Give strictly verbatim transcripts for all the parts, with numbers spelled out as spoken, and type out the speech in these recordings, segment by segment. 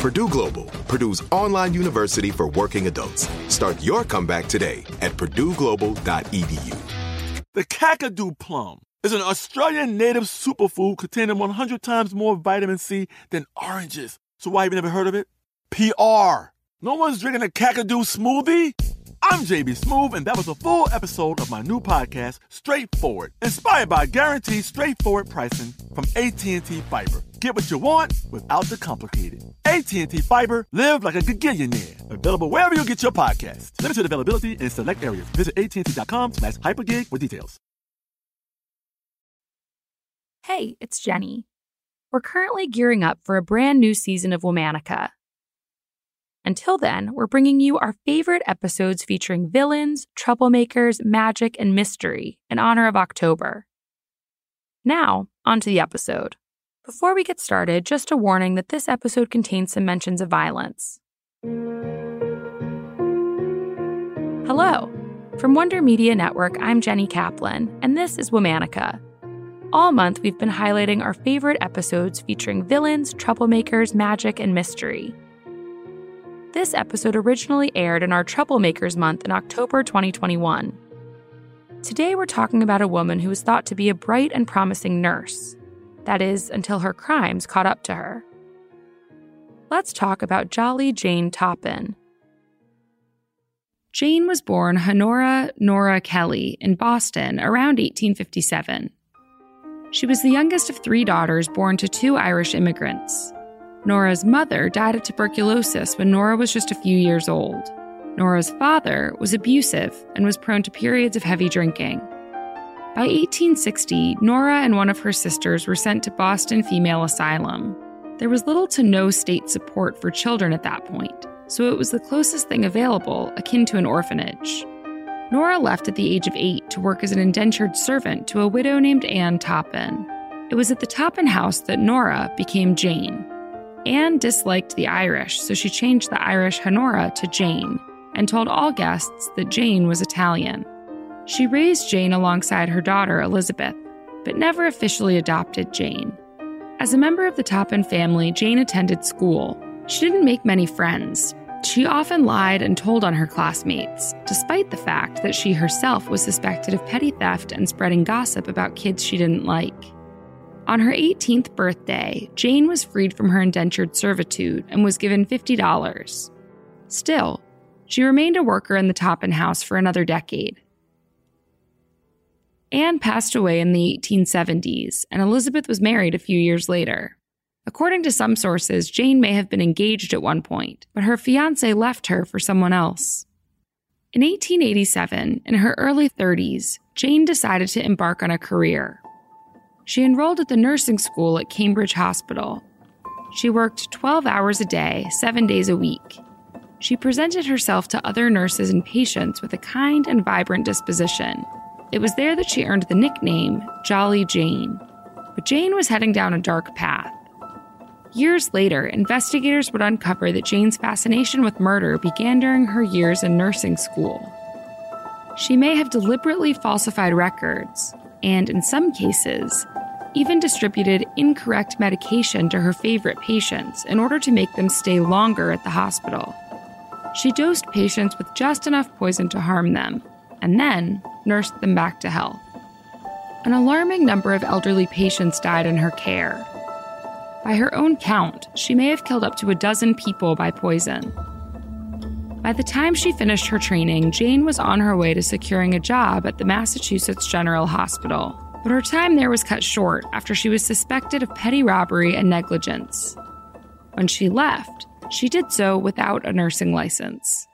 Purdue Global, Purdue's online university for working adults. Start your comeback today at purdue global dot e d u. The Kakadu plum is an Australian native superfood containing one hundred times more vitamin C than oranges. So why have you never heard of it? P R. No one's drinking a Kakadu smoothie? I'm J B. Smoove, and that was a full episode of my new podcast, Straightforward, inspired by guaranteed straightforward pricing from A T and T Fiber. Get what you want without the complicated. A T and T Fiber, live like a gigillionaire. Available wherever you get your podcast. Limited availability in select areas. Visit A T and T dot com slash hypergig for details. Hey, it's Jenny. We're currently gearing up for a brand new season of Womanica. Until then, we're bringing you our favorite episodes featuring villains, troublemakers, magic, and mystery in honor of October. Now, onto the episode. Before we get started, just a warning that this episode contains some mentions of violence. Hello. From Wonder Media Network, I'm Jenny Kaplan, and this is Womanica. All month, we've been highlighting our favorite episodes featuring villains, troublemakers, magic, and mystery. This episode originally aired in our Troublemakers Month in October twenty twenty-one. Today we're talking about a woman who was thought to be a bright and promising nurse. That is, until her crimes caught up to her. Let's talk about Jolly Jane Toppan. Jane was born Honora Nora Kelly in Boston around eighteen fifty-seven. She was the youngest of three daughters born to two Irish immigrants. Nora's mother died of tuberculosis when Nora was just a few years old. Nora's father was abusive and was prone to periods of heavy drinking. By eighteen sixty, Nora and one of her sisters were sent to Boston Female Asylum. There was little to no state support for children at that point, so it was the closest thing available, akin to an orphanage. Nora left at the age of eight to work as an indentured servant to a widow named Anne Toppin. It was at the Toppin house that Nora became Jane. Anne disliked the Irish, so she changed the Irish Honora to Jane and told all guests that Jane was Italian. She raised Jane alongside her daughter, Elizabeth, but never officially adopted Jane. As a member of the Toppin family, Jane attended school. She didn't make many friends. She often lied and told on her classmates, despite the fact that she herself was suspected of petty theft and spreading gossip about kids she didn't like. On her eighteenth birthday, Jane was freed from her indentured servitude and was given fifty dollars. Still, she remained a worker in the Toppin house for another decade. Anne passed away in the eighteen seventies, and Elizabeth was married a few years later. According to some sources, Jane may have been engaged at one point, but her fiancé left her for someone else. In eighteen eighty-seven, in her early thirties, Jane decided to embark on a career. She enrolled at the nursing school at Cambridge Hospital. She worked twelve hours a day, seven days a week. She presented herself to other nurses and patients with a kind and vibrant disposition. It was there that she earned the nickname Jolly Jane. But Jane was heading down a dark path. Years later, investigators would uncover that Jane's fascination with murder began during her years in nursing school. She may have deliberately falsified records, and in some cases, even distributed incorrect medication to her favorite patients in order to make them stay longer at the hospital. She dosed patients with just enough poison to harm them, and then nursed them back to health. An alarming number of elderly patients died in her care. By her own count, she may have killed up to a dozen people by poison. By the time she finished her training, Jane was on her way to securing a job at the Massachusetts General Hospital. But her time there was cut short after she was suspected of petty robbery and negligence. When she left, she did so without a nursing license.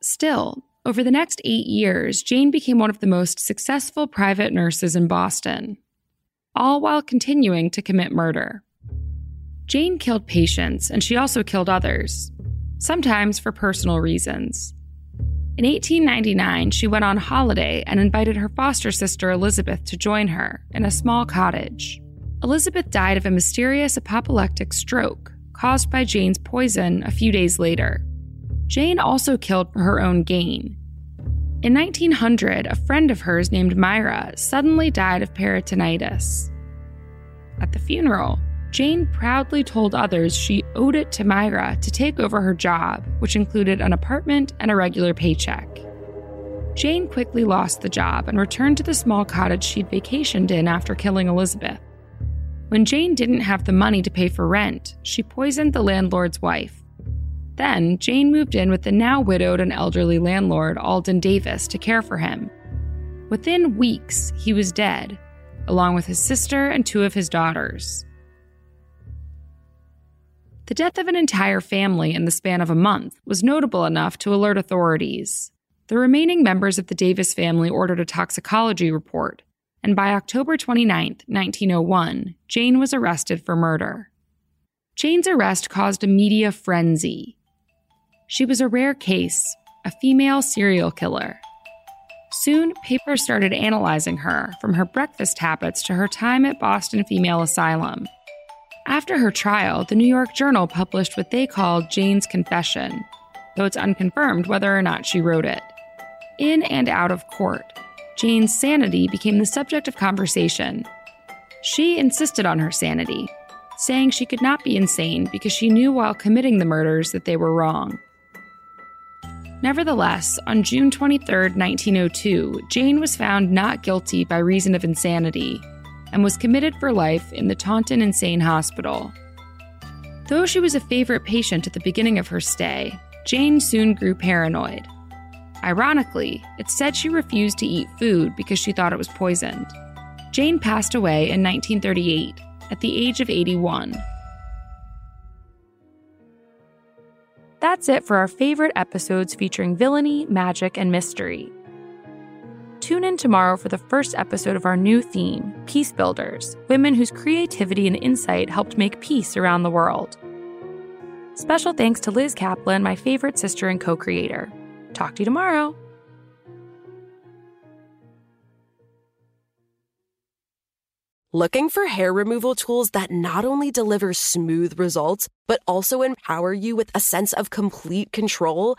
Still, over the next eight years, Jane became one of the most successful private nurses in Boston, all while continuing to commit murder. Jane killed patients, and she also killed others, sometimes for personal reasons. In eighteen ninety-nine, she went on holiday and invited her foster sister Elizabeth to join her in a small cottage. Elizabeth died of a mysterious apoplectic stroke caused by Jane's poison a few days later. Jane also killed for her own gain. In nineteen hundred, a friend of hers named Myra suddenly died of peritonitis. At the funeral, Jane proudly told others she owed it to Myra to take over her job, which included an apartment and a regular paycheck. Jane quickly lost the job and returned to the small cottage she'd vacationed in after killing Elizabeth. When Jane didn't have the money to pay for rent, she poisoned the landlord's wife. Then, Jane moved in with the now widowed and elderly landlord, Alden Davis, to care for him. Within weeks, he was dead, along with his sister and two of his daughters. The death of an entire family in the span of a month was notable enough to alert authorities. The remaining members of the Davis family ordered a toxicology report, and by October twenty-ninth, nineteen oh one, Jane was arrested for murder. Jane's arrest caused a media frenzy. She was a rare case, a female serial killer. Soon, papers started analyzing her, from her breakfast habits to her time at Boston Female Asylum. After her trial, the New York Journal published what they called Jane's Confession, though it's unconfirmed whether or not she wrote it. In and out of court, Jane's sanity became the subject of conversation. She insisted on her sanity, saying she could not be insane because she knew while committing the murders that they were wrong. Nevertheless, on June twenty-third, nineteen oh two, Jane was found not guilty by reason of insanity, and was committed for life in the Taunton Insane Hospital. Though she was a favorite patient at the beginning of her stay, Jane soon grew paranoid. Ironically, it's said she refused to eat food because she thought it was poisoned. Jane passed away in nineteen thirty-eight, at the age of eighty-one. That's it for our favorite episodes featuring villainy, magic, and mystery. Tune in tomorrow for the first episode of our new theme, Peace Builders, women whose creativity and insight helped make peace around the world. Special thanks to Liz Kaplan, my favorite sister and co-creator. Talk to you tomorrow. Looking for hair removal tools that not only deliver smooth results, but also empower you with a sense of complete control?